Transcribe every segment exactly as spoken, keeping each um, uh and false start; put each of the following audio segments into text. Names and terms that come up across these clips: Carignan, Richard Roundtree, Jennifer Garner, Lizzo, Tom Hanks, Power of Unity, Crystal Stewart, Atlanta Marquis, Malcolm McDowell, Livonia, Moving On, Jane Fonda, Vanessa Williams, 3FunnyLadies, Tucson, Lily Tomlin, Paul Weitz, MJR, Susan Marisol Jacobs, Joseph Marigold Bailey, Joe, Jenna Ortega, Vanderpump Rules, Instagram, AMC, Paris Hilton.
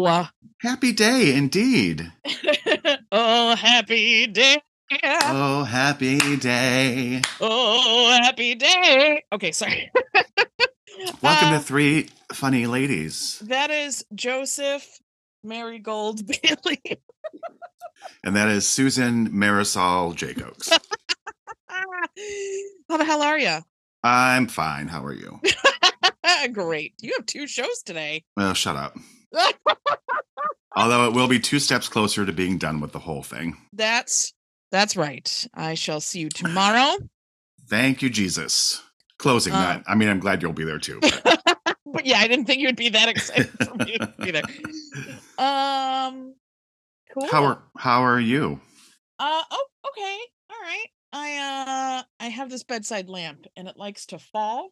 Wow. Happy day, indeed. Oh, happy day. Oh, happy day. Oh, happy day. Okay, sorry. Welcome uh, to Three Funny Ladies. That is Joseph Marigold Bailey. And that is Susan Marisol Jacobs. How the hell are you? I'm fine. How are you? Great. You have two shows today. Well, shut up. Although it will be two steps closer to being done with the whole thing. That's that's right. I shall see you tomorrow. Thank you, Jesus. Closing uh, that. I mean, I'm glad you'll be there too. But, but yeah, I didn't think you'd be that excited for me to be there. Um, cool. How are How are you? Uh oh. Okay. All right. I uh I have this bedside lamp and it likes to fall.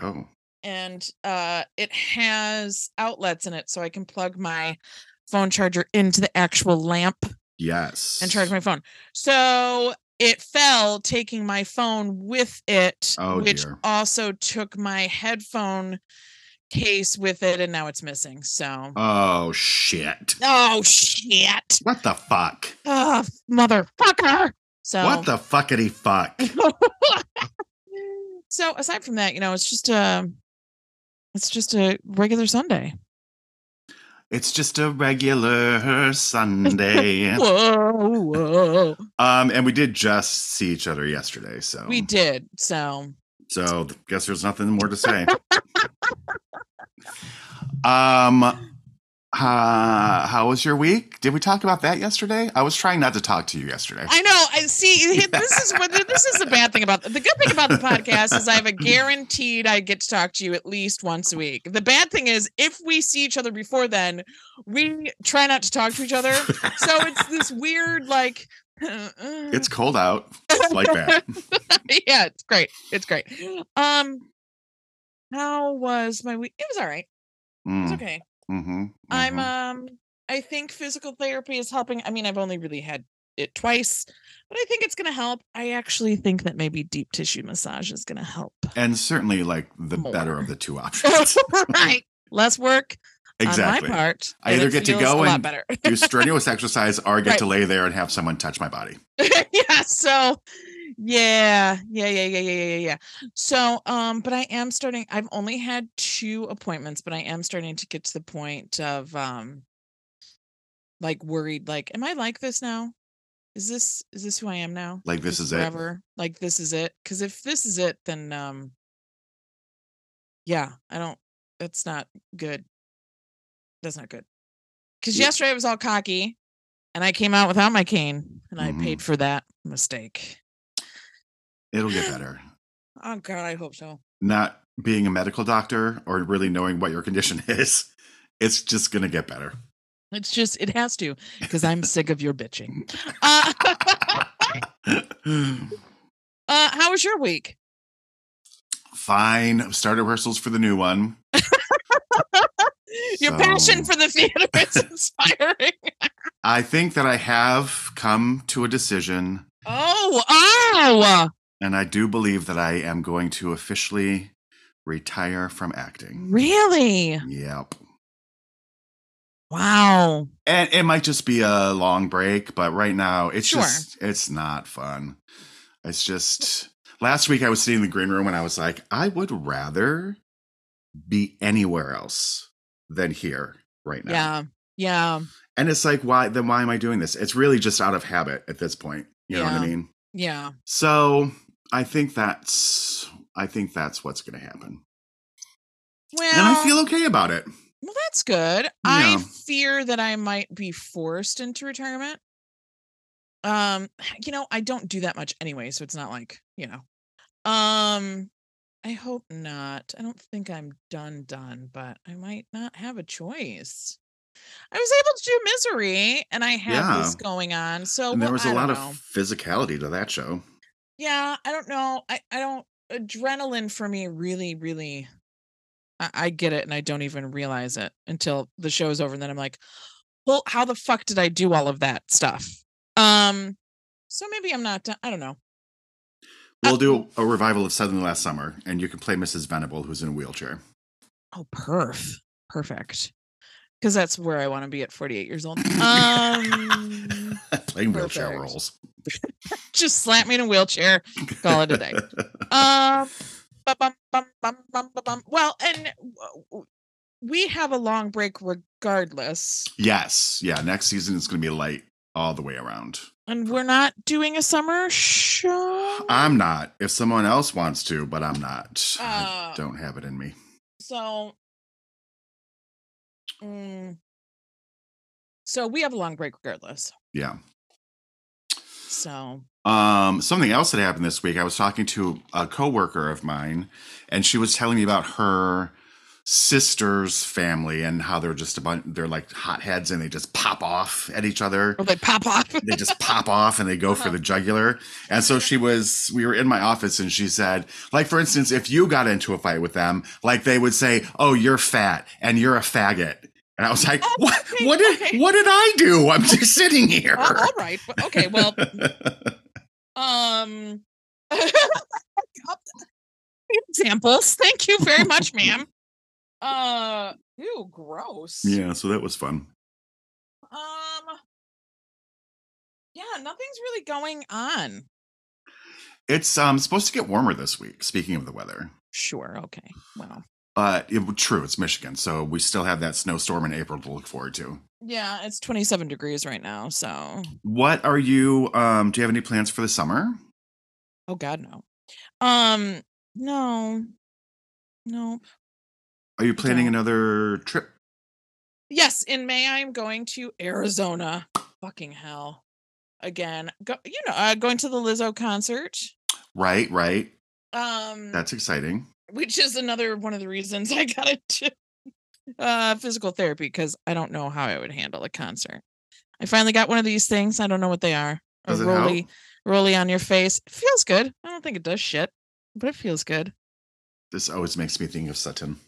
Oh. And uh, it has outlets in it, so I can plug my phone charger into the actual lamp. Yes. And charge my phone. So it fell, taking my phone with it, oh, which dear. Also took my headphone case with it, and now it's missing. So. Oh, shit. Oh, shit. What the fuck? Oh, motherfucker. So. What the fuckity fuck? So aside from that, you know, it's just a... Uh, It's just a regular Sunday. It's just a regular Sunday. Whoa, whoa. Um, and we did just see each other yesterday, so we did. So, so guess there's nothing more to say. um, uh, how was your week? Did we talk about that yesterday? I was trying not to talk to you yesterday. I know. I see. This is what this is the bad thing about the good thing about the podcast is I have a guaranteed I get to talk to you at least once a week. The bad thing is if we see each other before then, we try not to talk to each other. So it's this weird like uh, it's cold out. It's like that. Yeah, it's great. It's great. Um, how was my week? It was all right. Mm. It's okay. Mm-hmm, mm-hmm. I'm um I think physical therapy is helping. I mean, I've only really had it twice, but I think it's gonna help. I actually think that maybe deep tissue massage is gonna help. And certainly like the More. better of the two options. Right. Less work. Exactly. On my part. I either get to go and do strenuous exercise or get right. to lay there and have someone touch my body. Yeah, so yeah, yeah, yeah, yeah, yeah, yeah, yeah. So, um, but I am starting, I've only had two appointments, but I am starting to get to the point of, um, like worried, like, am I like this now? Is this, is this who I am now? Like, this, this is forever? It. Like, this is it. Cause if this is it, then, um, yeah, I don't, that's not good. That's not good. Cause yeah. yesterday I was all cocky and I came out without my cane and mm-hmm. I paid for that mistake. It'll get better. Oh, God, I hope so. Not being a medical doctor or really knowing what your condition is, it's just going to get better. It's just, it has to, because I'm sick of your bitching. Uh, uh, how was your week? Fine. Start rehearsals for the new one. Your so. passion for the theater is inspiring. I think that I have come to a decision. Oh, oh. And I do believe that I am going to officially retire from acting. Really? Yep. Wow. And it might just be a long break, but right now it's sure. just, it's not fun. It's just, last week I was sitting in the green room and I was like, I would rather be anywhere else than here right now. Yeah. Yeah. And it's like, why, then why am I doing this? It's really just out of habit at this point. You know yeah. what I mean? Yeah. So I think that's I think that's what's going to happen. Well, and I feel okay about it. Well, that's good. Yeah. I fear that I might be forced into retirement. Um, you know, I don't do that much anyway, so it's not like you know. Um, I hope not. I don't think I'm done done, but I might not have a choice. I was able to do Misery, and I had yeah. this going on. So and there was well, a lot know. of physicality to that show. Yeah, I don't know. I, I don't adrenaline for me really, really. I, I get it, and I don't even realize it until the show is over, and then I'm like, "Well, how the fuck did I do all of that stuff?" Um, so maybe I'm not done. I don't know. We'll uh, do a revival of Suddenly Last Summer, and you can play Missus Venable, who's in a wheelchair. Oh, perf, perfect. Because that's where I want to be at forty-eight years old. Um, Playing wheelchair perfect. roles. Just slap me in a wheelchair. Call it a day. Um, bum, bum, bum, bum, bum. Well, and we have a long break regardless. Yes. Yeah. Next season is going to be light all the way around. And we're not doing a summer show? I'm not. If someone else wants to, but I'm not. Uh, I don't have it in me. So... Mm. So we have a long break regardless. Yeah. So um, something else that happened this week. I was talking to a coworker of mine, and she was telling me about her sister's family and how they're just a bunch. They're like hotheads, and they just pop off at each other. Or they pop off. They just pop off, and they go uh-huh. for the jugular. And so she was. We were in my office, and she said, like, for instance, if you got into a fight with them, like they would say, "Oh, you're fat, and you're a faggot." And I was like, oh, what, okay, what did okay. what did I do? I'm just sitting here. Well, all right. Okay. Well, um, examples. Thank you very much, ma'am. Uh, ew, gross. Yeah. So that was fun. Um, yeah, nothing's really going on. It's um supposed to get warmer this week. Speaking of the weather. Sure. Okay. Well. Uh, it, true, it's Michigan, so we still have that snowstorm in April to look forward to. Yeah, it's twenty-seven degrees right now, so. What are you, um, do you have any plans for the summer? Oh, God, no. Um, no. No. Are you planning another trip? Yes, in May, I'm going to Arizona. Fucking hell. Again, go, you know, uh, going to the Lizzo concert. Right, right. Um, That's exciting. Which is another one of the reasons I got into uh, physical therapy, because I don't know how I would handle a concert. I finally got one of these things. I don't know what they are. Does it help? Rolly on your face. It feels good. I don't think it does shit, but it feels good. This always makes me think of Sutton.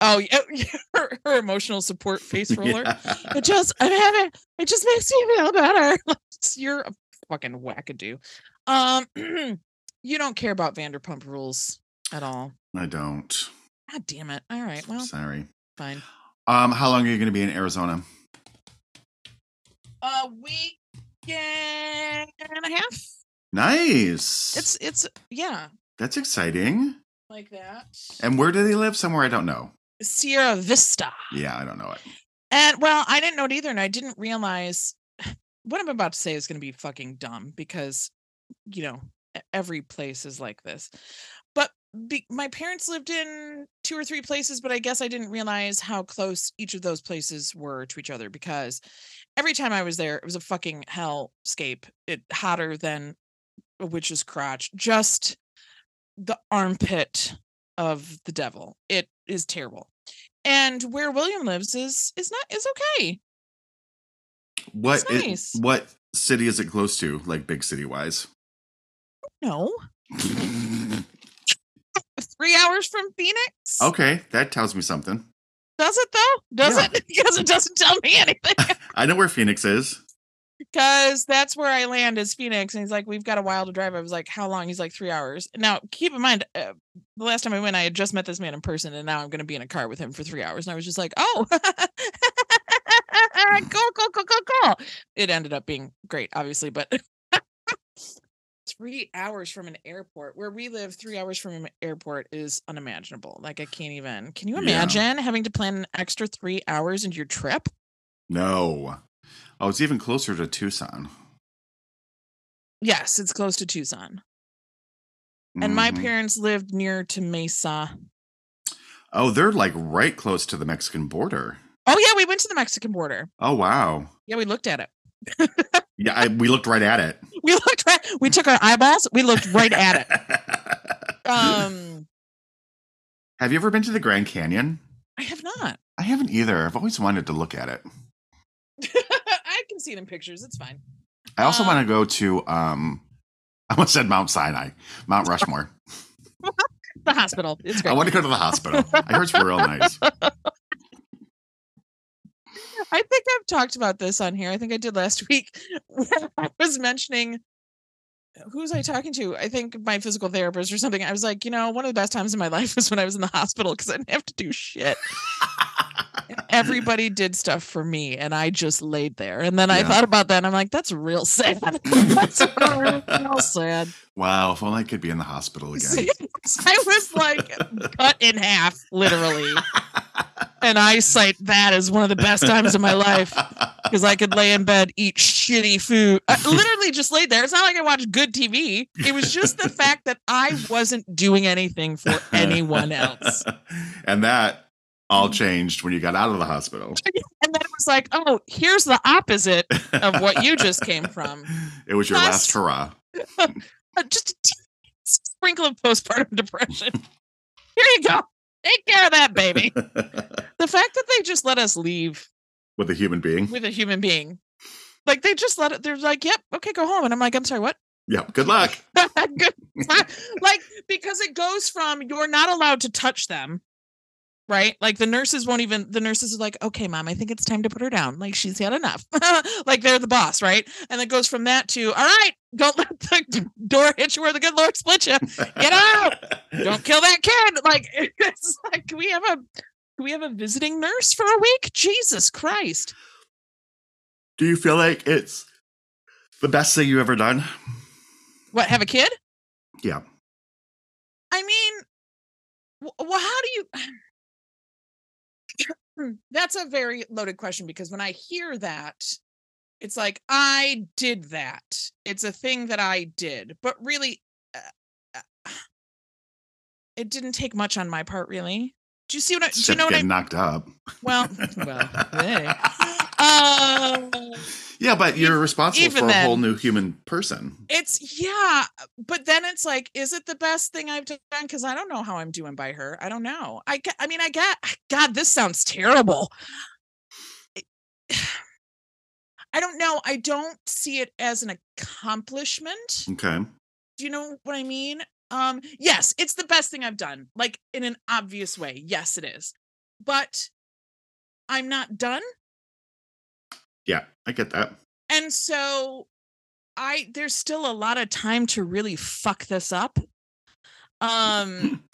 Oh, yeah, her, her emotional support face roller. Yeah. It just, I haven't. It just makes me feel better. You're a fucking wackadoo. Um, you don't care about Vanderpump Rules at all. I don't. God damn it. All right. Well, sorry. Fine. Um, how long are you going to be in Arizona? A week and a half. Nice. It's, it's, yeah. That's exciting. Like that. And where do they live? Somewhere I don't know. Sierra Vista. Yeah, I don't know it. And, well, I didn't know it either. And I didn't realize what I'm about to say is going to be fucking dumb because, you know, every place is like this. Be- my parents lived in two or three places, but I guess I didn't realize how close each of those places were to each other, because every time I was there, it was a fucking hellscape. It hotter than a witch's crotch, just the armpit of the devil. It is terrible. And where William lives is is not is okay. What it's nice. It, what city is it close to? Like big city wise? No. Three hours from Phoenix. Okay, that tells me something. Does it though? Does yeah. it? Because it doesn't tell me anything. I know where Phoenix is. Because that's where I land is Phoenix. And he's like, we've got a while to drive. I was like, how long? He's like, three hours. Now, keep in mind, uh, the last time I went, I had just met this man in person. And now I'm going to be in a car with him for three hours. And I was just like, oh, cool, cool, cool, cool, cool. It ended up being great, obviously. But three hours from an airport where we live three hours from an airport is unimaginable. Like I can't even, can you imagine yeah. having to plan an extra three hours into your trip? No. Oh, it's even closer to Tucson. Yes. It's close to Tucson. Mm-hmm. And my parents lived near to Mesa. Oh, they're like right close to the Mexican border. Oh yeah. We went to the Mexican border. Oh, wow. Yeah. We looked at it. Yeah, I, we looked right at it. We looked right. We took our eyeballs. We looked right at it. Um, have you ever been to the Grand Canyon? I have not. I haven't either. I've always wanted to look at it. I can see it in pictures. It's fine. I also um, want to go to. Um, I almost said Mount Sinai, Mount Rushmore. The hospital. It's great. I want to go to the hospital. I heard it's real nice. I think I've talked about this on here. I think I did last week when I was mentioning, who was I talking to? I think my physical therapist or something. I was like, you know, one of the best times in my life was when I was in the hospital because I didn't have to do shit. everybody did stuff for me and I just laid there. And then yeah. I thought about that and I'm like, that's real sad. That's real, real sad. Wow. If only I could be in the hospital again. I was like cut in half, literally. And I cite that as one of the best times of my life because I could lay in bed, eat shitty food. I literally just laid there. It's not like I watched good T V. It was just the fact that I wasn't doing anything for anyone else. And that all changed when you got out of the hospital. And then it was like, oh, here's the opposite of what you just came from. It was your Plus, last hurrah. Just a t- sprinkle of postpartum depression. Here you go. Take care of that, baby. The fact that they just let us leave with a human being, with a human being, like they just let it. They're like, "Yep, okay, go home." And I'm like, "I'm sorry, what?" Yeah, good luck. Good luck. Like because it goes from you're not allowed to touch them, right? Like the nurses won't even. The nurses are like, "Okay, mom, I think it's time to put her down. Like she's had enough." Like they're the boss, right? And it goes from that to, "All right, don't let the door hit you where the good Lord split you. Get out! Don't kill that kid." Like it's like can we have a. we have a visiting nurse for a week? Jesus Christ. Do you feel like it's the best thing you've ever done? What, have a kid? Yeah. I mean, well, how do you... That's a very loaded question because when I hear that, it's like, I did that. It's a thing that I did. But really, uh, uh, it didn't take much on my part, really. Do you see what I, do you know what I knocked up? Well, well, hey. uh, yeah, but you're responsible for a then, whole new human person. It's yeah. But then it's like, is it the best thing I've done? Because I don't know how I'm doing by her. I don't know. I, I mean, I get, God, this sounds terrible. It, I don't know. I don't see it as an accomplishment. Okay. Do you know what I mean? Um, yes, it's the best thing I've done, like in an obvious way. Yes, it is. But I'm not done. Yeah, I get that. And so I there's still a lot of time to really fuck this up. Um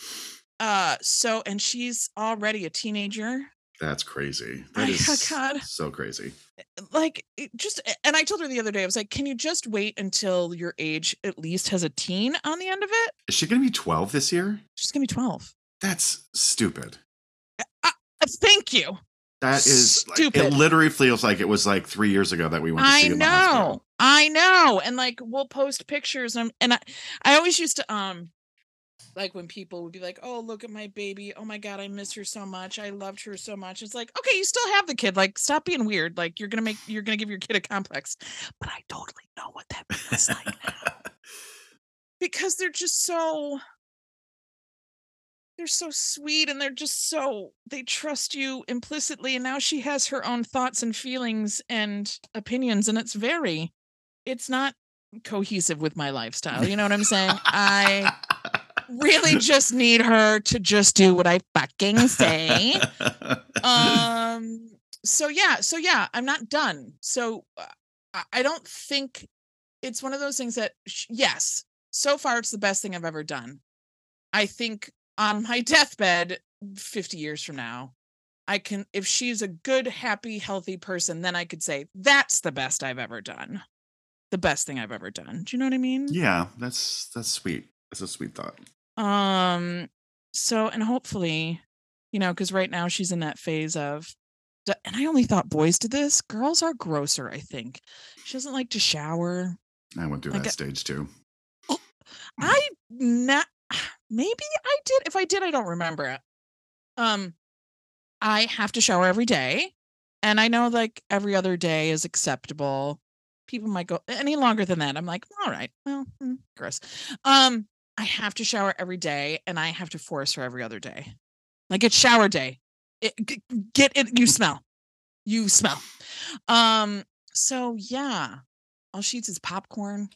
uh so and she's already a teenager. That's crazy. That is oh, God. So crazy. Like it just, and I told her the other day, I was like, can you just wait until your age at least has a teen on the end of it? Is she going to be twelve this year? She's going to be twelve. That's stupid. Uh, thank you. That is stupid. Like, it literally feels like it was like three years ago that we went to see I know. I know. And like, we'll post pictures. And, I'm, and I, I always used to, um, like when people would be like, oh, look at my baby. Oh my God, I miss her so much. I loved her so much. It's like, okay, you still have the kid. Like, stop being weird. Like you're going to make, you're going to give your kid a complex, but I totally know what that feels like now. Because they're just so, they're so sweet and they're just so, they trust you implicitly. And now she has her own thoughts and feelings and opinions. And it's very, it's not cohesive with my lifestyle. You know what I'm saying? I, really just need her to just do what I fucking say. um so yeah so yeah I'm not done, so uh, I don't think it's one of those things that sh- yes so far it's the best thing I've ever done. I think on my deathbed fifty years from now, I can, if she's a good, happy, healthy person, then I could say that's the best I've ever done, the best thing I've ever done. Do you know what I mean? Yeah, that's that's sweet. That's a sweet thought. Um, so, and hopefully, you know, because right now she's in that phase of, and I only thought boys did this. Girls are grosser, I think. She doesn't like to shower. I went through like that a, stage too. Oh, I not, maybe I did. If I did, I don't remember it. Um, I have to shower every day. And I know like every other day is acceptable. People might go any longer than that. I'm like, all right, well, gross. Um, I have to shower every day and I have to force her every other day. Like it's shower day. It, get it. You smell. You smell. Um, so yeah. All she eats is popcorn.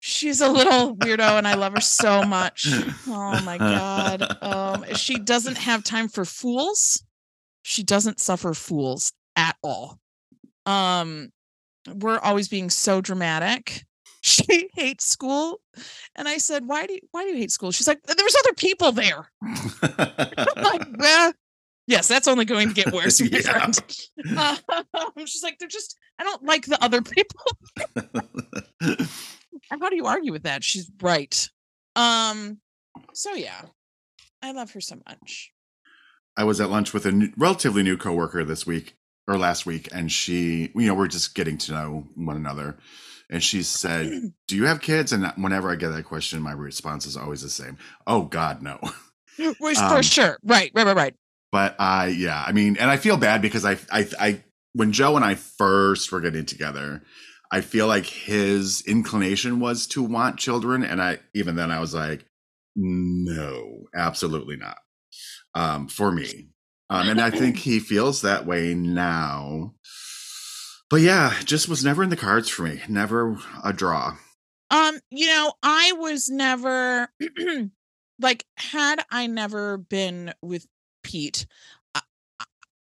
She's a little weirdo and I love her so much. Oh my God. Um, she doesn't have time for fools. She doesn't suffer fools at all. Um, we're always being so dramatic. She hates school. And I said, why do you, why do you hate school? She's like, there was other people there. I'm like, eh, Yes, that's only going to get worse. Yeah. uh, she's like, they're just, I don't like the other people. How do you argue with that? She's right. Um, so yeah, I love her so much. I was at lunch with a new, relatively new coworker this week or last week, and she, you know, we're just getting to know one another. And she said, "Do you have kids?" And whenever I get that question, my response is always the same: "Oh God, no." Which, um, for sure, right, right, right, right. But I, yeah, I mean, and I feel bad because I, I, I, when Joe and I first were getting together, I feel like his inclination was to want children, and I, even then, I was like, "No, absolutely not." Um, for me, um, and I think he feels that way now. But yeah, just was never in the cards for me. Never a draw. Um, you know, I was never like, had I never been with Pete, I,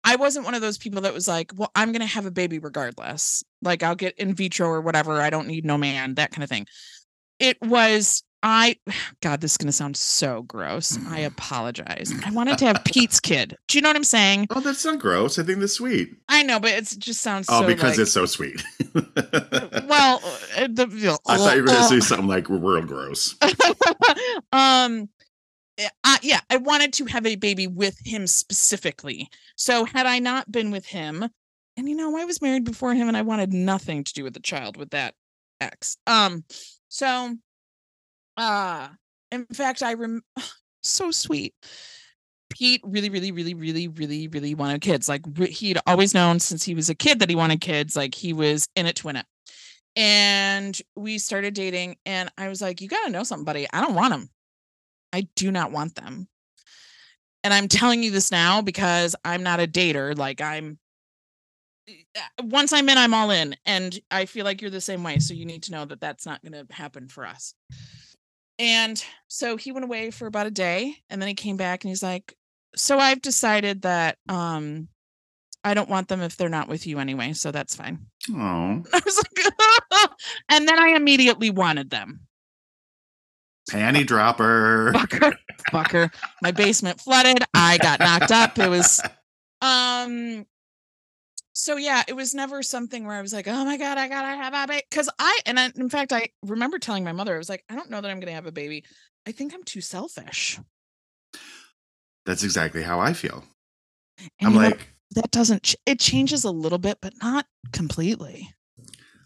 I wasn't one of those people that was like, well, I'm going to have a baby regardless. Like, I'll get in vitro or whatever. I don't need no man, that kind of thing. It was, I, God, this is going to sound so gross. I apologize. I wanted to have Pete's kid. Do you know what I'm saying? Oh, that's not gross. I think that's sweet. I know, but it just sounds oh, so, because like, it's so sweet. Well, the, the, I thought you were going to say something like real gross. um, I, yeah, I wanted to have a baby with him specifically. So had I not been with him, and you know, I was married before him and I wanted nothing to do with the child with that ex. Um, so Uh, in fact, I rem so sweet. Pete really, really, really, really, really, really wanted kids. Like, re- he'd always known since he was a kid that he wanted kids. Like, he was in it to win it. And we started dating and I was like, you got to know something, buddy. I don't want them. I do not want them. And I'm telling you this now because I'm not a dater. Like, I'm, once I'm in, I'm all in. And I feel like you're the same way. So you need to know that that's not going to happen for us. And so he went away for about a day and then he came back and he's like, so I've decided that um, I don't want them if they're not with you anyway. So that's fine. Oh, I was like, and then I immediately wanted them. Panty dropper. Fucker. Fucker. My basement flooded. I got knocked up. It was, um, so yeah, it was never something where I was like, oh my God, I gotta have a baby. Cause I, and I, in fact, I remember telling my mother, I was like, I don't know that I'm going to have a baby. I think I'm too selfish. That's exactly how I feel. And I'm like, know, that doesn't, ch- it changes a little bit, but not completely.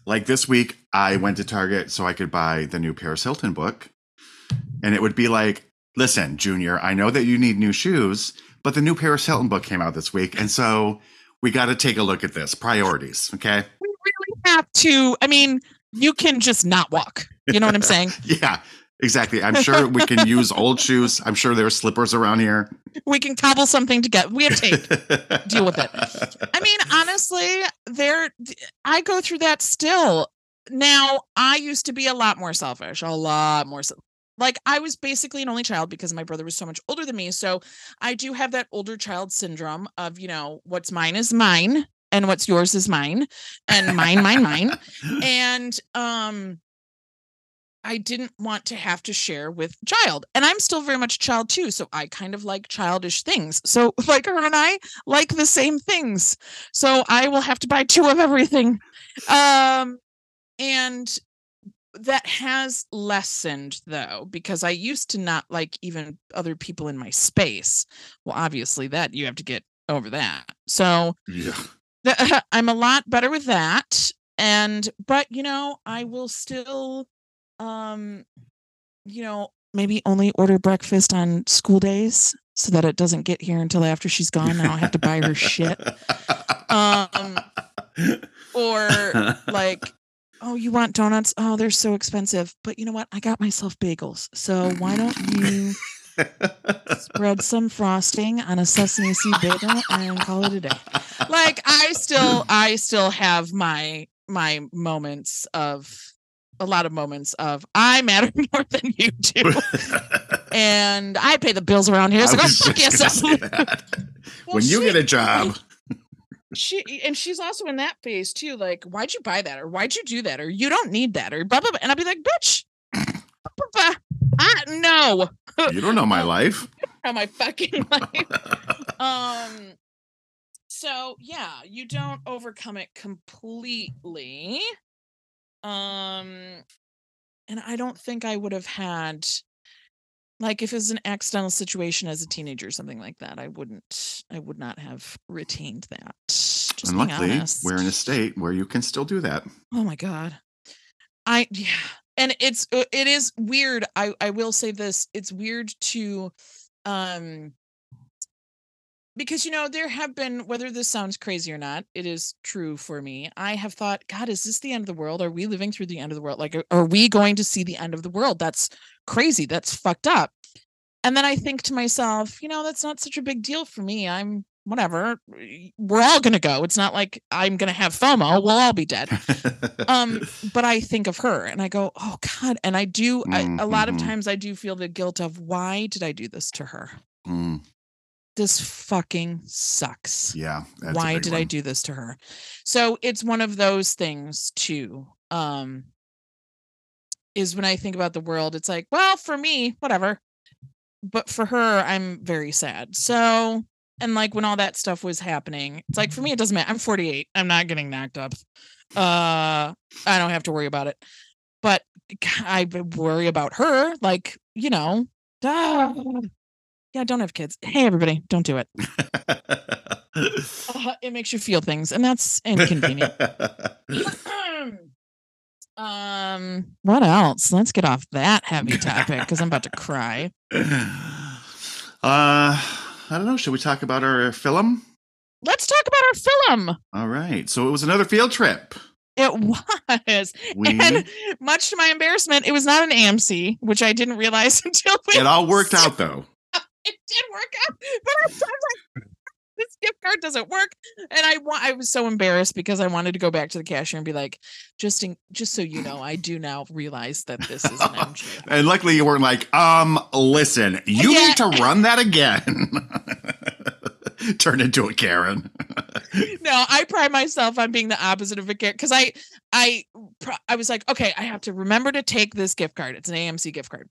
Like this week I went to Target so I could buy the new Paris Hilton book. And it would be like, listen, Junior, I know that you need new shoes, but the new Paris Hilton book came out this week. And so we got to take a look at this. Priorities, okay? We really have to. I mean, you can just not walk. You know what I'm saying? Yeah, exactly. I'm sure we can use old shoes. I'm sure there are slippers around here. We can cobble something together. We have tape. Deal with it. I mean, honestly, there. I go through that still. Now, I used to be a lot more selfish. A lot more selfish. Like, I was basically an only child because my brother was so much older than me. So I do have that older child syndrome of, you know, what's mine is mine and what's yours is mine and mine, mine, mine. And um, I didn't want to have to share with child. And I'm still very much child too. So I kind of like childish things. So like her and I like the same things. So I will have to buy two of everything. Um, and that has lessened though, because I used to not like even other people in my space. Well, obviously that you have to get over that. So yeah, the, I'm a lot better with that. And, but you know, I will still, um, you know, maybe only order breakfast on school days so that it doesn't get here until after she's gone. Now I have to buy her shit. Um, or like, oh, you want donuts? Oh, they're so expensive. But you know what? I got myself bagels. So why don't you spread some frosting on a sesame seed bagel and call it a day? Like, I still, I still have my, my moments of a lot of moments of I matter more than you do. And I pay the bills around here. So go fuck yourself. Well, when you she, get a job. She and she's also in that phase too, like, why'd you buy that, or why'd you do that, or you don't need that, or blah blah, blah. And I'll be like, bitch, I know you don't know my life. You don't know my fucking life. Um, so yeah, you don't overcome it completely. Um, and I don't think I would have had, like, if it was an accidental situation as a teenager, something like that, I wouldn't, I would not have retained that. Just and luckily, we're in a state where you can still do that. Oh my God. I, yeah. And it's, it is weird. I, I will say this. It's weird to, um, because, you know, there have been, whether this sounds crazy or not, it is true for me. I have thought, God, is this the end of the world? Are we living through the end of the world? Like, are, are we going to see the end of the world? That's crazy. That's fucked up. And then I think to myself, you know, that's not such a big deal for me. I'm whatever. We're all going to go. It's not like I'm going to have FOMO. We'll all be dead. um, but I think of her and I go, oh, God. And I do. Mm-hmm. I, a lot of times I do feel the guilt of, why did I do this to her? Mm. This fucking sucks. Yeah. Why did one. I do this to her? So it's one of those things too. Um, is when I think about the world, it's like, well, for me, whatever. But for her, I'm very sad. So, and like when all that stuff was happening, it's like, for me, it doesn't matter. I'm forty-eight. I'm not getting knocked up. Uh, I don't have to worry about it. But I worry about her. Like, you know, duh. Yeah, don't have kids. Hey, everybody, don't do it. uh, it makes you feel things, and that's inconvenient. um, what else? Let's get off that heavy topic because I'm about to cry. Uh, I don't know. Should we talk about our film? Let's talk about our film. All right. So it was another field trip. It was. We, and much to my embarrassment, it was not an A M C, which I didn't realize until we it all worked out, though. It did work out, but I was like, this gift card doesn't work. And I wa- I was so embarrassed because I wanted to go back to the cashier and be like, just in- just so you know, I do now realize that this is an M G. And luckily you weren't like, um, listen, you yeah. need to run that again. Turn into a Karen. No, I pride myself on being the opposite of a Karen because I, I, I was like, okay, I have to remember to take this gift card. It's an A M C gift card.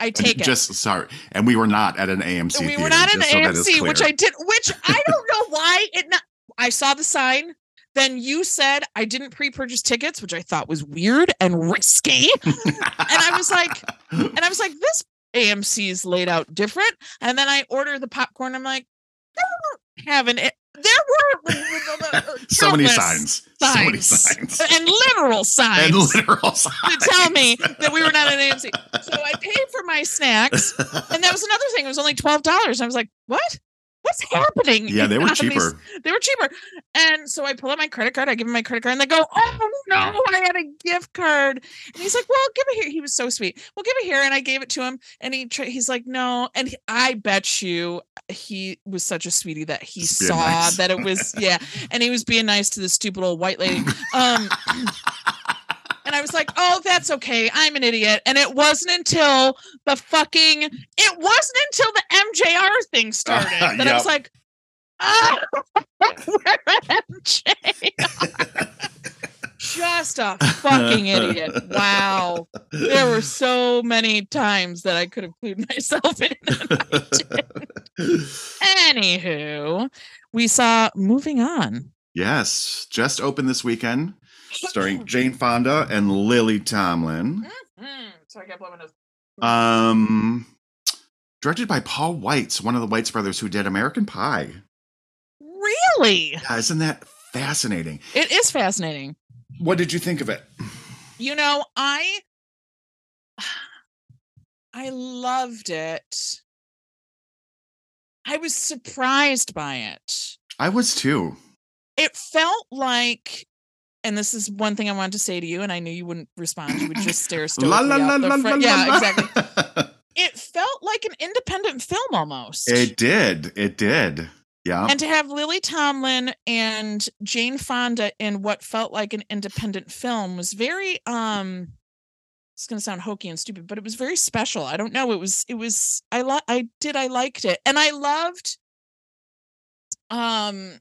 I take it. Just sorry. And we were not at an A M C. We were not at an A M C, which I did, which I don't know why it not. I saw the sign. Then you said I didn't pre-purchase tickets, which I thought was weird and risky. and I was like, and I was like, this A M C is laid out different. And then I order the popcorn. I'm like, they weren't having it. There were so many signs. signs, so many signs, and literal signs, and literal signs to tell me that we were not at A M C. So I paid for my snacks, and that was another thing. It was only twelve dollars. I was like, "What? What's happening?" Yeah, they were cheaper. These, they were cheaper, and so I pull out my credit card. I give him my credit card, and they go, "Oh no, I had a gift card." And he's like, "Well, give it here." He was so sweet. Well, give it here, and I gave it to him, and he tra- he's like, "No," and he, I bet you. He was such a sweetie that he saw nice. that it was, yeah. And he was being nice to the stupid old white lady. Um, and I was like, oh, that's okay. I'm an idiot. And it wasn't until the fucking, it wasn't until the M J R thing started uh, that yep. I was like, oh, we're M J R. Just a fucking idiot. Wow. There were so many times that I could have clued myself in. Anywho, we saw Moving On. Yes. Just opened this weekend. Starring Jane Fonda and Lily Tomlin. Mm-hmm. Sorry, I got blown my nose. Um, directed by Paul Weitz, one of the Weitz brothers who did American Pie. Really? Yeah, isn't that fascinating? It is fascinating. What did you think of it? You know, I I loved it. I was surprised by it. I was too. It felt like, and this is one thing I wanted to say to you, and I knew you wouldn't respond. You would just stare stoically la, la, out la, the la, front. La, yeah, la, exactly. It felt like an independent film almost. It did. It did. Yeah. And to have Lily Tomlin and Jane Fonda in what felt like an independent film was very, um, it's going to sound hokey and stupid, but it was very special. I don't know. It was, it was, I lo- I did, I liked it. And I loved, um,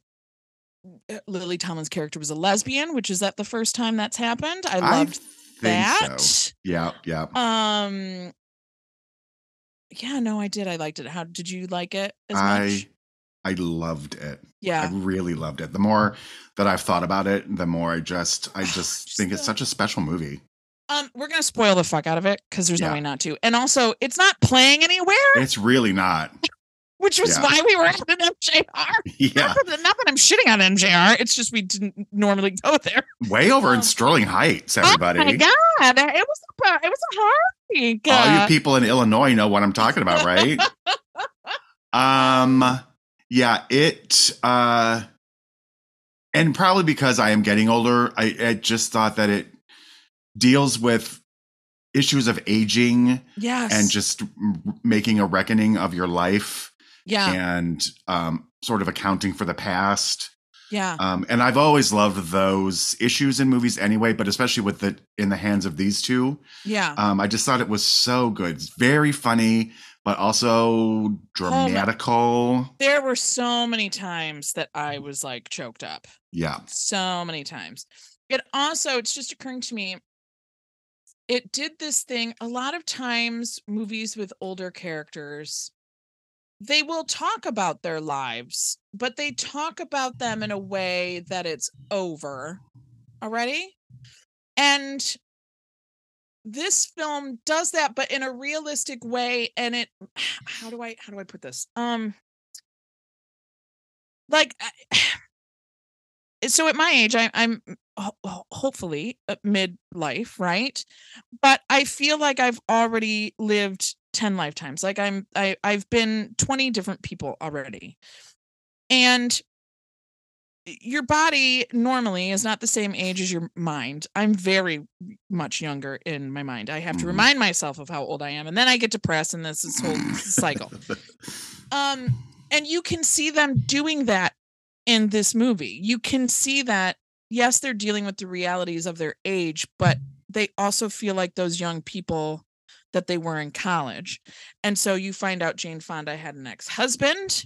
Lily Tomlin's character was a lesbian, which is that the first time that's happened. I loved I that. So. Yeah. Yeah. Um, yeah, no, I did. I liked it. How did you like it as I- much? I loved it. Yeah. I really loved it. The more that I've thought about it, the more I just, I just, just think so. It's such a special movie. Um, we're going to spoil the fuck out of it because there's yeah. no way not to. And also, it's not playing anywhere. It's really not. Which was yeah. why we were at an M J R. Yeah. Not that, not that I'm shitting on M J R. It's just we didn't normally go there. Way over um, in Sterling Heights, everybody. Oh my God. It was a, it was a heartbreak. All you people in Illinois know what I'm talking about, right? um, yeah, it... Uh, and probably because I am getting older, I, I just thought that it deals with issues of aging, yes, and just making a reckoning of your life, yeah, and um, sort of accounting for the past, yeah. Um, and I've always loved those issues in movies anyway, but especially with the in the hands of these two, yeah. Um, I just thought it was so good, it's very funny, but also dramatical. Oh, there were so many times that I was like choked up, yeah, so many times. It also, it's just occurring to me, it did this thing. A lot of times movies with older characters, they will talk about their lives, but they talk about them in a way that it's over already. And this film does that, but in a realistic way. And it, how do I, how do I put this? Um, like, I, so at my age, I, I'm hopefully mid-life, right? But I feel like I've already lived ten lifetimes. Like I'm, I, I've been twenty different people already. And your body normally is not the same age as your mind. I'm very much younger in my mind. I have to remind myself of how old I am. And then I get depressed and this is whole cycle. Um, and you can see them doing that in this movie. You can see that, yes, they're dealing with the realities of their age, but they also feel like those young people that they were in college. And so you find out Jane Fonda had an ex-husband.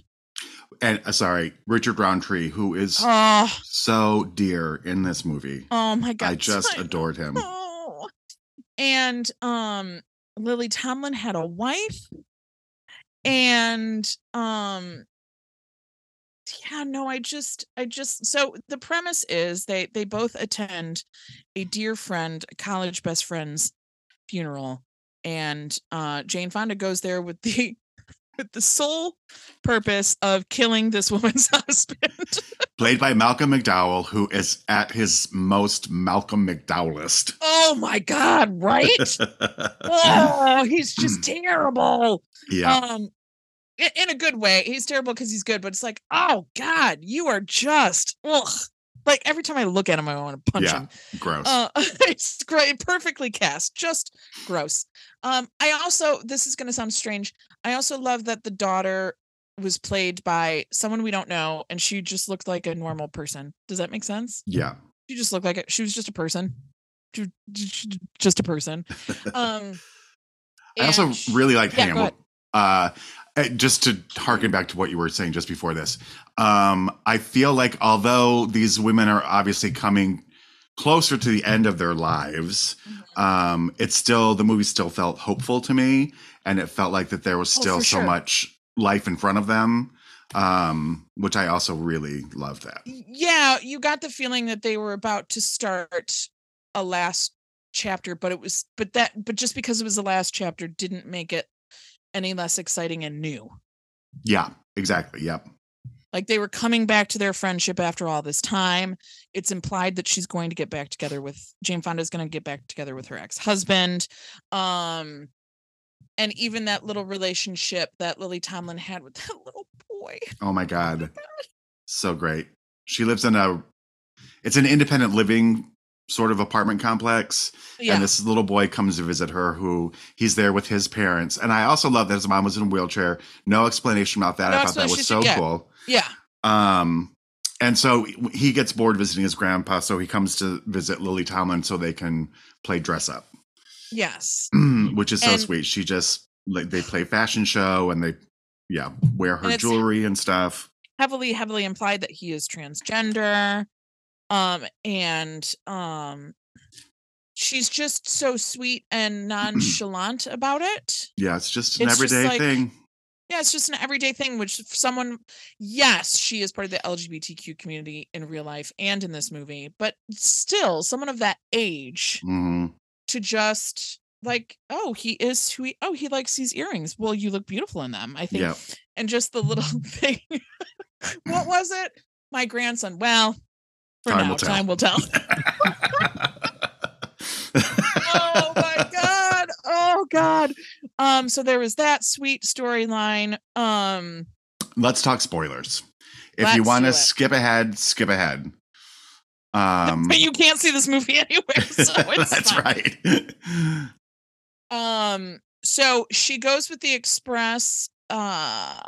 And uh, sorry, Richard Roundtree, who is oh. so dear in this movie. Oh my God. I just I adored him. Know. And um, Lily Tomlin had a wife. And um, yeah, no, I just, I just, so the premise is they, they both attend a dear friend, a college best friend's funeral. And uh, Jane Fonda goes there with the, with the sole purpose of killing this woman's husband. Played by Malcolm McDowell, who is at his most Malcolm McDowellist. Oh my God. Right. Oh, he's just terrible. Yeah. Um, in a good way. He's terrible because he's good, but it's like, oh God, you are just, ugh. Like every time I look at him, I want to punch yeah, him. Gross. Uh, it's great. Perfectly cast. Just gross. Um, I also, this is going to sound strange. I also love that the daughter was played by someone we don't know. And she just looked like a normal person. Does that make sense? Yeah. She just looked like it. She was just a person. Just a person. Um, I also she, really liked yeah, him. Uh, just to harken back to what you were saying just before this, um, I feel like although these women are obviously coming closer to the end of their lives, um, it's still, the movie still felt hopeful to me. And it felt like that there was still oh, for sure. so much life in front of them, um, which I also really loved that. Yeah, you got the feeling that they were about to start a last chapter, but it was, but that, but just because it was the last chapter didn't make it any less exciting and new. Yeah, exactly. Yep. Like they were coming back to their friendship after all this time. It's implied that she's going to get back together with Jane Fonda is going to get back together with her ex-husband. Um, and even that little relationship that Lily Tomlin had with that little boy. Oh my God. Oh my God. So great. She lives in a, it's an independent living sort of apartment complex. Yeah. And this little boy comes to visit her who he's there with his parents. And I also love that his mom was in a wheelchair. No explanation about that. No I thought that was so get. cool. Yeah. Um, and so he gets bored visiting his grandpa. So he comes to visit Lily Tomlin so they can play dress up. Yes. Which is so and, sweet. She just like, they play fashion show and they, yeah, wear her and jewelry and stuff. Heavily, heavily implied that he is transgender. Um, and, um, she's just so sweet and nonchalant about it. Yeah. It's just an it's everyday like, thing. Yeah, it's just an everyday thing, which someone, yes, she is part of the L G B T Q community in real life and in this movie, but still someone of that age mm-hmm. to just like, oh, he is sweet. Oh, he likes these earrings. Well, you look beautiful in them, I think. Yep. And just the little thing. What was it? My grandson. Well, for time now, will time will tell. Oh, my God. Oh, God. Um, so there was that sweet storyline. Um, let's talk spoilers. If you want to skip ahead, skip ahead. Um, but you can't see this movie anywhere. So it's that's fine. Right. Um, so she goes with the express uh,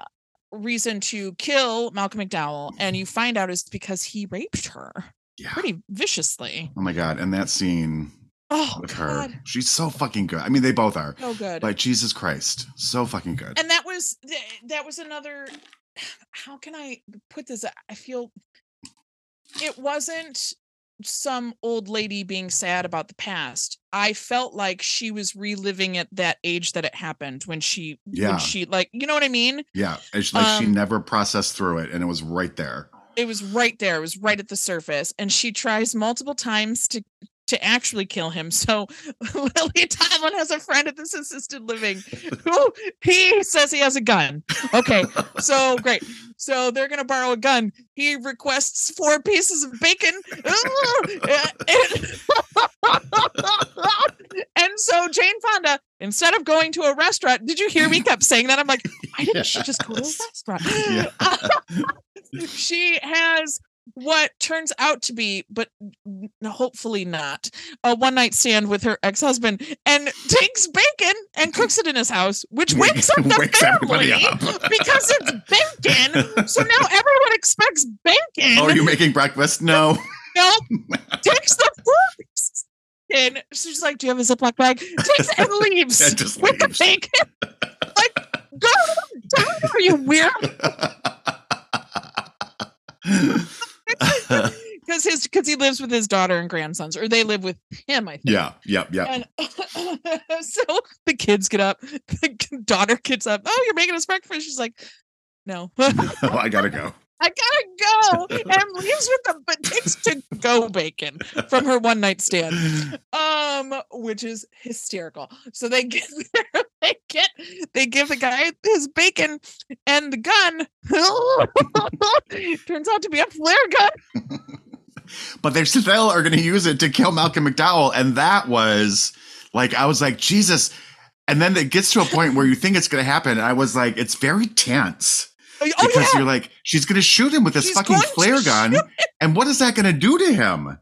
reason to kill Malcolm McDowell, and you find out it's because he raped her yeah. pretty viciously. Oh my God. And that scene oh, with God. her, she's so fucking good. I mean, they both are. So good. Like, Jesus Christ. So fucking good. And that was, that was another, how can I put this? I feel it wasn't some old lady being sad about the past. I felt like she was reliving at that age that it happened when she, yeah. when she like, you know what I mean? Yeah. It's like um, she never processed through it, and it was right there. It was right there. It was right at the surface. And she tries multiple times to, to actually kill him. So Lily Tomlin has a friend at this assisted living who he says he has a gun. Okay. So great. So they're going to borrow a gun. He requests four pieces of bacon. and, and so Jane Fonda, instead of going to a restaurant, did you hear me kept saying that? I'm like, why didn't yes. she just go to a restaurant? Yeah. She has what turns out to be, but hopefully not, a one-night stand with her ex-husband, and takes bacon and cooks it in his house, which wakes up the wakes family up. Because it's bacon. So now everyone expects bacon. Oh, are you making breakfast? No. No. Takes the food. And she's like, do you have a Ziploc bag? Takes and leaves and just with leaves. The bacon. Like, go down, are you weird? Because his because he lives with his daughter and grandsons, or they live with him, I think. Yeah, yeah, yeah. And uh, so the kids get up, the daughter gets up. Oh, you're making us breakfast. She's like, no, oh, I gotta go. I gotta go, and leaves with the but takes to go bacon from her one night stand, um, which is hysterical. So they get there, they get they give the guy his bacon and the gun. Turns out to be a flare gun, but they still are going to use it to kill Malcolm McDowell, and that was like I was like Jesus, and then it gets to a point where you think it's going to happen, and I was like, it's very tense. Because oh, yeah. you're like, she's going to shoot him with this she's fucking flare gun. And what is that going to do to him?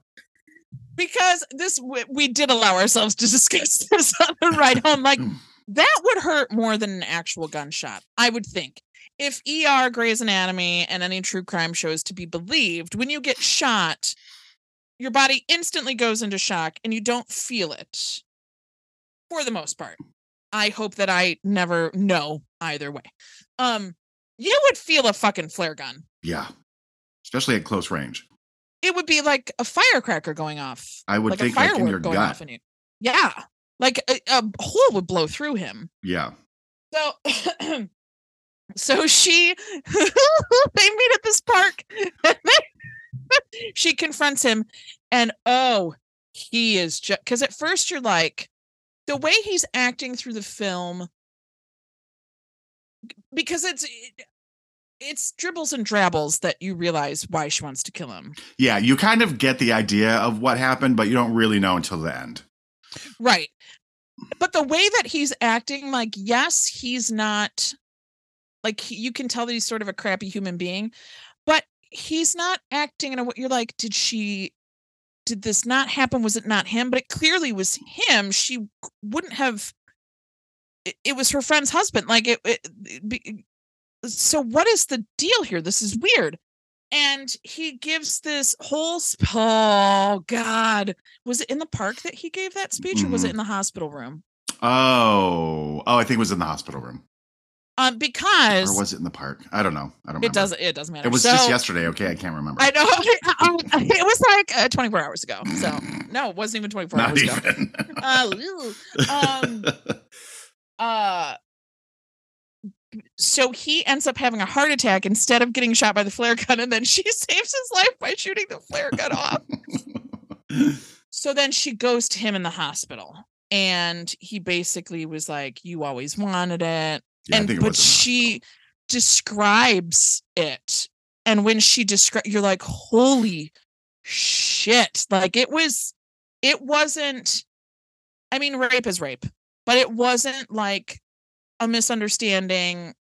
Because this, we, we did allow ourselves to discuss this on the ride home. Like, that would hurt more than an actual gunshot, I would think. If E R, Grey's Anatomy, and any true crime show is to be believed, when you get shot, your body instantly goes into shock and you don't feel it. For the most part. I hope that I never know either way. Um, You would feel a fucking flare gun. Yeah. Especially at close range. It would be like a firecracker going off. I would like think a firework like in your going gut. Off in you. Yeah. Like a, a hole would blow through him. Yeah. So, so she, they meet at this park. She confronts him, and oh, he is just, because at first you're like, the way he's acting through the film, because it's it's dribbles and drabbles that you realize why she wants to kill him. Yeah, you kind of get the idea of what happened, but you don't really know until the end. Right. But the way that he's acting, like, yes, he's not, like, you can tell that he's sort of a crappy human being, but he's not acting in a way you're like, did she, did this not happen? Was it not him? But it clearly was him. She wouldn't have. It was her friend's husband. Like it, it, it. So what is the deal here? This is weird. And he gives this whole. Sp- oh God! Was it in the park that he gave that speech, mm-hmm. or was it in the hospital room? Oh, oh, I think it was in the hospital room. Um, because or was it in the park? I don't know. I don't. Remember. It doesn't. It doesn't matter. It was so, just yesterday. Okay, I can't remember. I know. I, I, it was like uh, twenty-four hours ago. So no, it wasn't even twenty-four Not hours even. ago. Uh, um. Uh, So he ends up having a heart attack instead of getting shot by the flare gun, and then she saves his life by shooting the flare gun off. So then she goes to him in the hospital, and he basically was like, "You always wanted it." Yeah, and it but she describes it, and when she describes, you're like, "Holy shit!" Like it was, it wasn't. I mean, rape is rape, but it wasn't like a misunderstanding.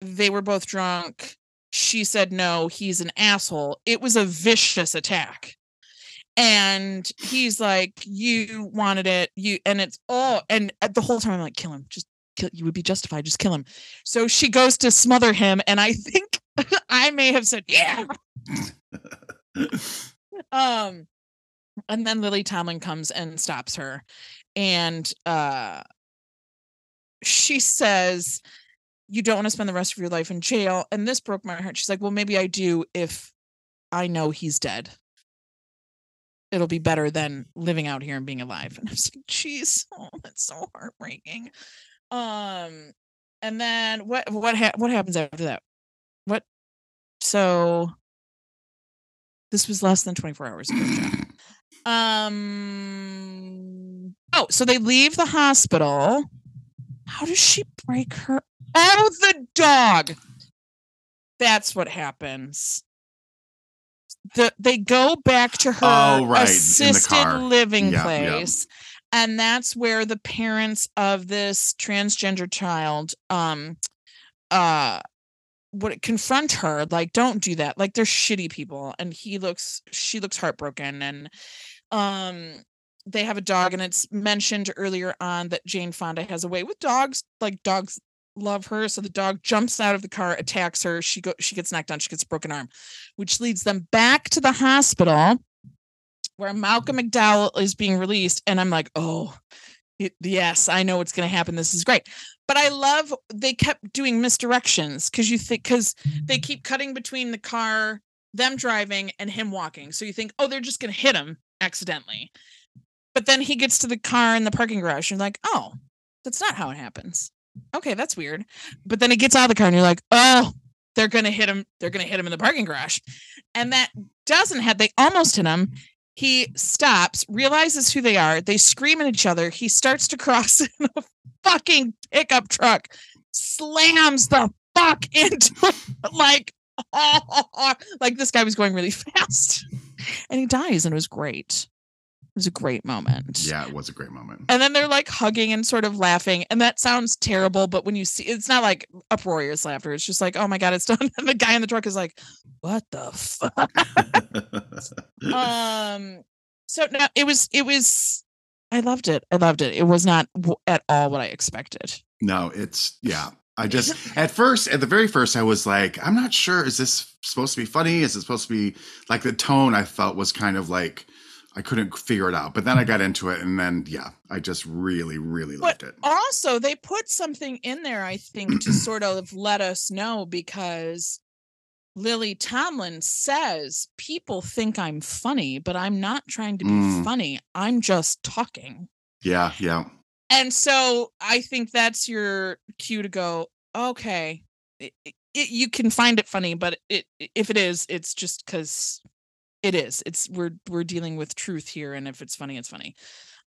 They were both drunk. She said no, he's an asshole. It was a vicious attack. And he's like, you wanted it. You and it's all and the whole time I'm like, kill him. Just kill you would be justified. Just kill him. So she goes to smother him, and I think I may have said, yeah. um and then Lily Tomlin comes and stops her. And uh she says, you don't want to spend the rest of your life in jail. And this broke my heart. She's like, well, maybe I do if I know he's dead. It'll be better than living out here and being alive. And I was like, geez, oh, that's so heartbreaking. Um, and then what what ha- what happens after that? What? So this was less than twenty-four hours ago. um. Oh, so they leave the hospital. How does she break her? Oh, the dog. That's what happens. The, they go back to her oh, right. assisted living yeah, place. Yeah. And that's where the parents of this transgender child um, uh, would confront her. Like, don't do that. Like, they're shitty people. And he looks, she looks heartbroken. And, um, they have a dog, and it's mentioned earlier on that Jane Fonda has a way with dogs, like dogs love her. So the dog jumps out of the car, attacks her. She go, she gets knocked down. She gets a broken arm, which leads them back to the hospital where Malcolm McDowell is being released. And I'm like, oh it, yes, I know what's going to happen. This is great. But I love, they kept doing misdirections. Cause you think, cause they keep cutting between the car, them driving and him walking. So you think, oh, they're just going to hit him accidentally. But then he gets to the car in the parking garage. You're like, oh, that's not how it happens. Okay, that's weird. But then he gets out of the car and you're like, oh, they're going to hit him. They're going to hit him in the parking garage. And that doesn't have, they almost hit him. He stops, realizes who they are. They scream at each other. He starts to cross in a fucking pickup truck, slams the fuck into it. Like, oh, like this guy was going really fast. And he dies, and it was great. It was a great moment. Yeah, it was a great moment. And then they're like hugging and sort of laughing. And that sounds terrible, but when you see, it's not like uproarious laughter. It's just like, oh my God, it's done. And the guy in the truck is like, what the fuck? um, so no, it was, it was, I loved it. I loved it. It was not at all what I expected. No, it's, yeah. I just, at first, at the very first, I was like, I'm not sure. Is this supposed to be funny? Is it supposed to be like the tone I felt was kind of like, I couldn't figure it out, but then I got into it, and then yeah, I just really, really but liked it. Also, they put something in there, I think, to sort of let us know, because Lily Tomlin says, people think I'm funny, but I'm not trying to be mm. funny. I'm just talking. Yeah, yeah. And so I think that's your cue to go, okay, it, it, you can find it funny, but it if it is, it's just because it is. It's we're we're dealing with truth here, and if it's funny, it's funny.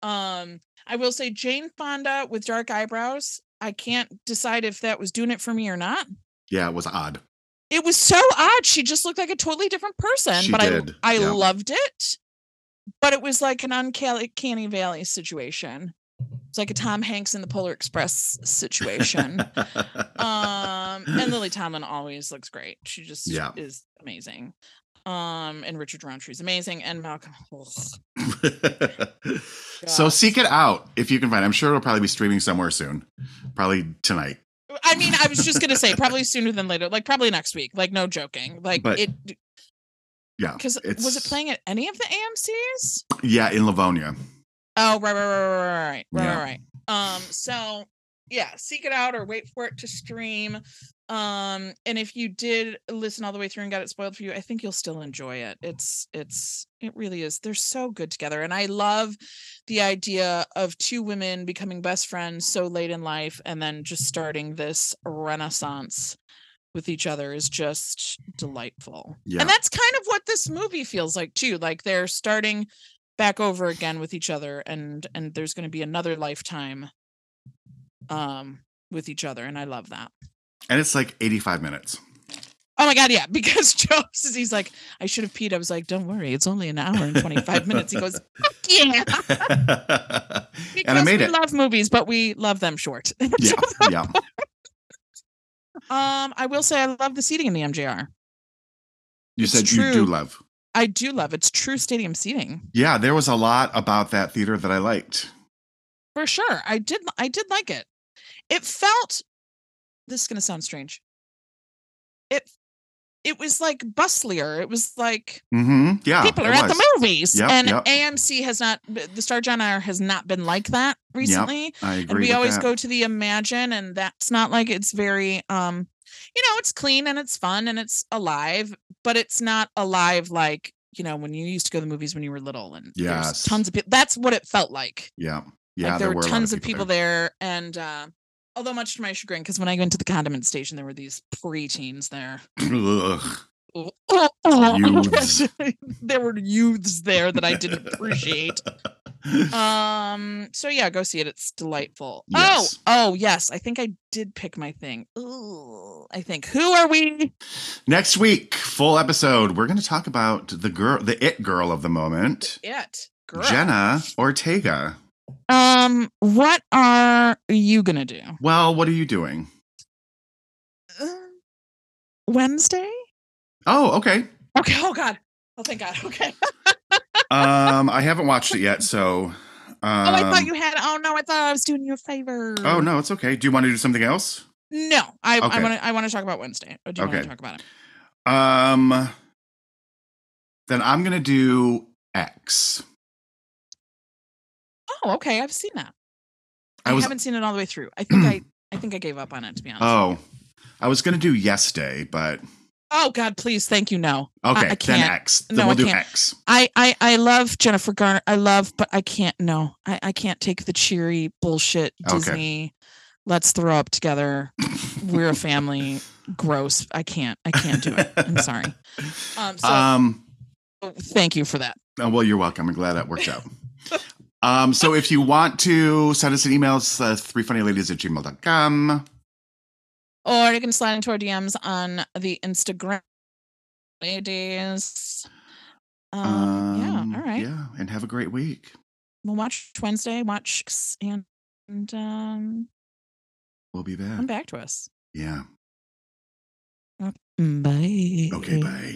Um, I will say Jane Fonda with dark eyebrows. I can't decide if that was doing it for me or not. Yeah, it was odd. It was so odd. She just looked like a totally different person. She but did. I I yeah. loved it. But it was like an uncanny valley situation. It's like a Tom Hanks in the Polar Express situation. um, and Lily Tomlin always looks great. She just yeah. is amazing. Um, and Richard Roundtree is amazing, and Malcolm. Oh. So seek it out if you can find it. I'm sure it'll probably be streaming somewhere soon, probably tonight. I mean, I was just gonna say probably sooner than later, like probably next week. Like no joking, like but, it. Yeah, because was it playing at any of the A M Cs? Yeah, in Livonia. Oh right, right, right, right, right, right, yeah. right. Um, so yeah, seek it out or wait for it to stream. Um, and if you did listen all the way through and got it spoiled for you, I think you'll still enjoy it. It's, it's, it really is. They're so good together. And I love the idea of two women becoming best friends so late in life and then just starting this renaissance with each other is just delightful. Yeah. And that's kind of what this movie feels like too. Like they're starting back over again with each other, and, and there's going to be another lifetime, um, with each other. And I love that. And it's like eighty-five minutes. Oh my God. Yeah. Because Joe says, he's like, I should have peed. I was like, don't worry. It's only an hour and twenty-five minutes. He goes, fuck yeah. Because and I made we it. love movies, but we love them short. Yeah. Yeah. Um, I will say I love the seating in the M J R. You it's said true. you do love. I do love. It's true stadium seating. Yeah. There was a lot about that theater that I liked. For sure. I did. I did like it. It felt, this is going to sound strange. It it was like bustlier. It was like mm-hmm. yeah, people are at was. the movies. Yep, and yep. A M C has not, the Star John Hour has not been like that recently. Yep, I agree and we always that. go to the Imagine, and that's not like, it's very, um, you know, it's clean and it's fun and it's alive, but it's not alive like, you know, when you used to go to the movies when you were little and yes. there's tons of people. That's what it felt like. Yeah. Yeah. Like there, there were tons of people, of people there. there and, uh, although much to my chagrin, because when I went to the condiment station, there were these preteens there. Ugh. Youths. There were youths there that I didn't appreciate. Um. So yeah, go see it. It's delightful. Yes. Oh, oh yes. I think I did pick my thing. Ooh, I think. Who are we? Next week, full episode. We're going to talk about the girl, the it girl of the moment. The it girl. Jenna Ortega. Um, what are you gonna do? Well, what are you doing? Uh, Wednesday? Oh, okay. Okay. Oh God. Oh, thank God. Okay. um, I haven't watched it yet, so. Um, oh, I thought you had. Oh no, I thought I was doing you a favor. Oh no, it's okay. Do you want to do something else? No, I okay. I want to. I want to talk about Wednesday. Or do you okay. want to talk about it? Um. Then I'm gonna do X. Oh, okay. I've seen that. I, I was, haven't seen it all the way through. I think I, I think I gave up on it, to be honest. Oh, I was going to do Yes Day, but. Oh God, please. Thank you. No. Okay. I, I can't. Then X. Then no, we'll I do can't. X. I, I, I love Jennifer Garner. I love, but I can't. No, I, I can't take the cheery bullshit. Disney. Okay. Let's throw up together. We're a family. Gross. I can't, I can't do it. I'm sorry. Um, so, um thank you for that. Oh, well, you're welcome. I'm glad that worked out. Um, so if you want to send us an email, it's uh, three funny ladies at gmail dot com. Or you can slide into our D Ms on the Instagram ladies. Um, um, yeah. All right. Yeah. And have a great week. We'll watch Wednesday, watch and, and um, we'll be back. Come back to us. Yeah. Bye. Okay. Bye.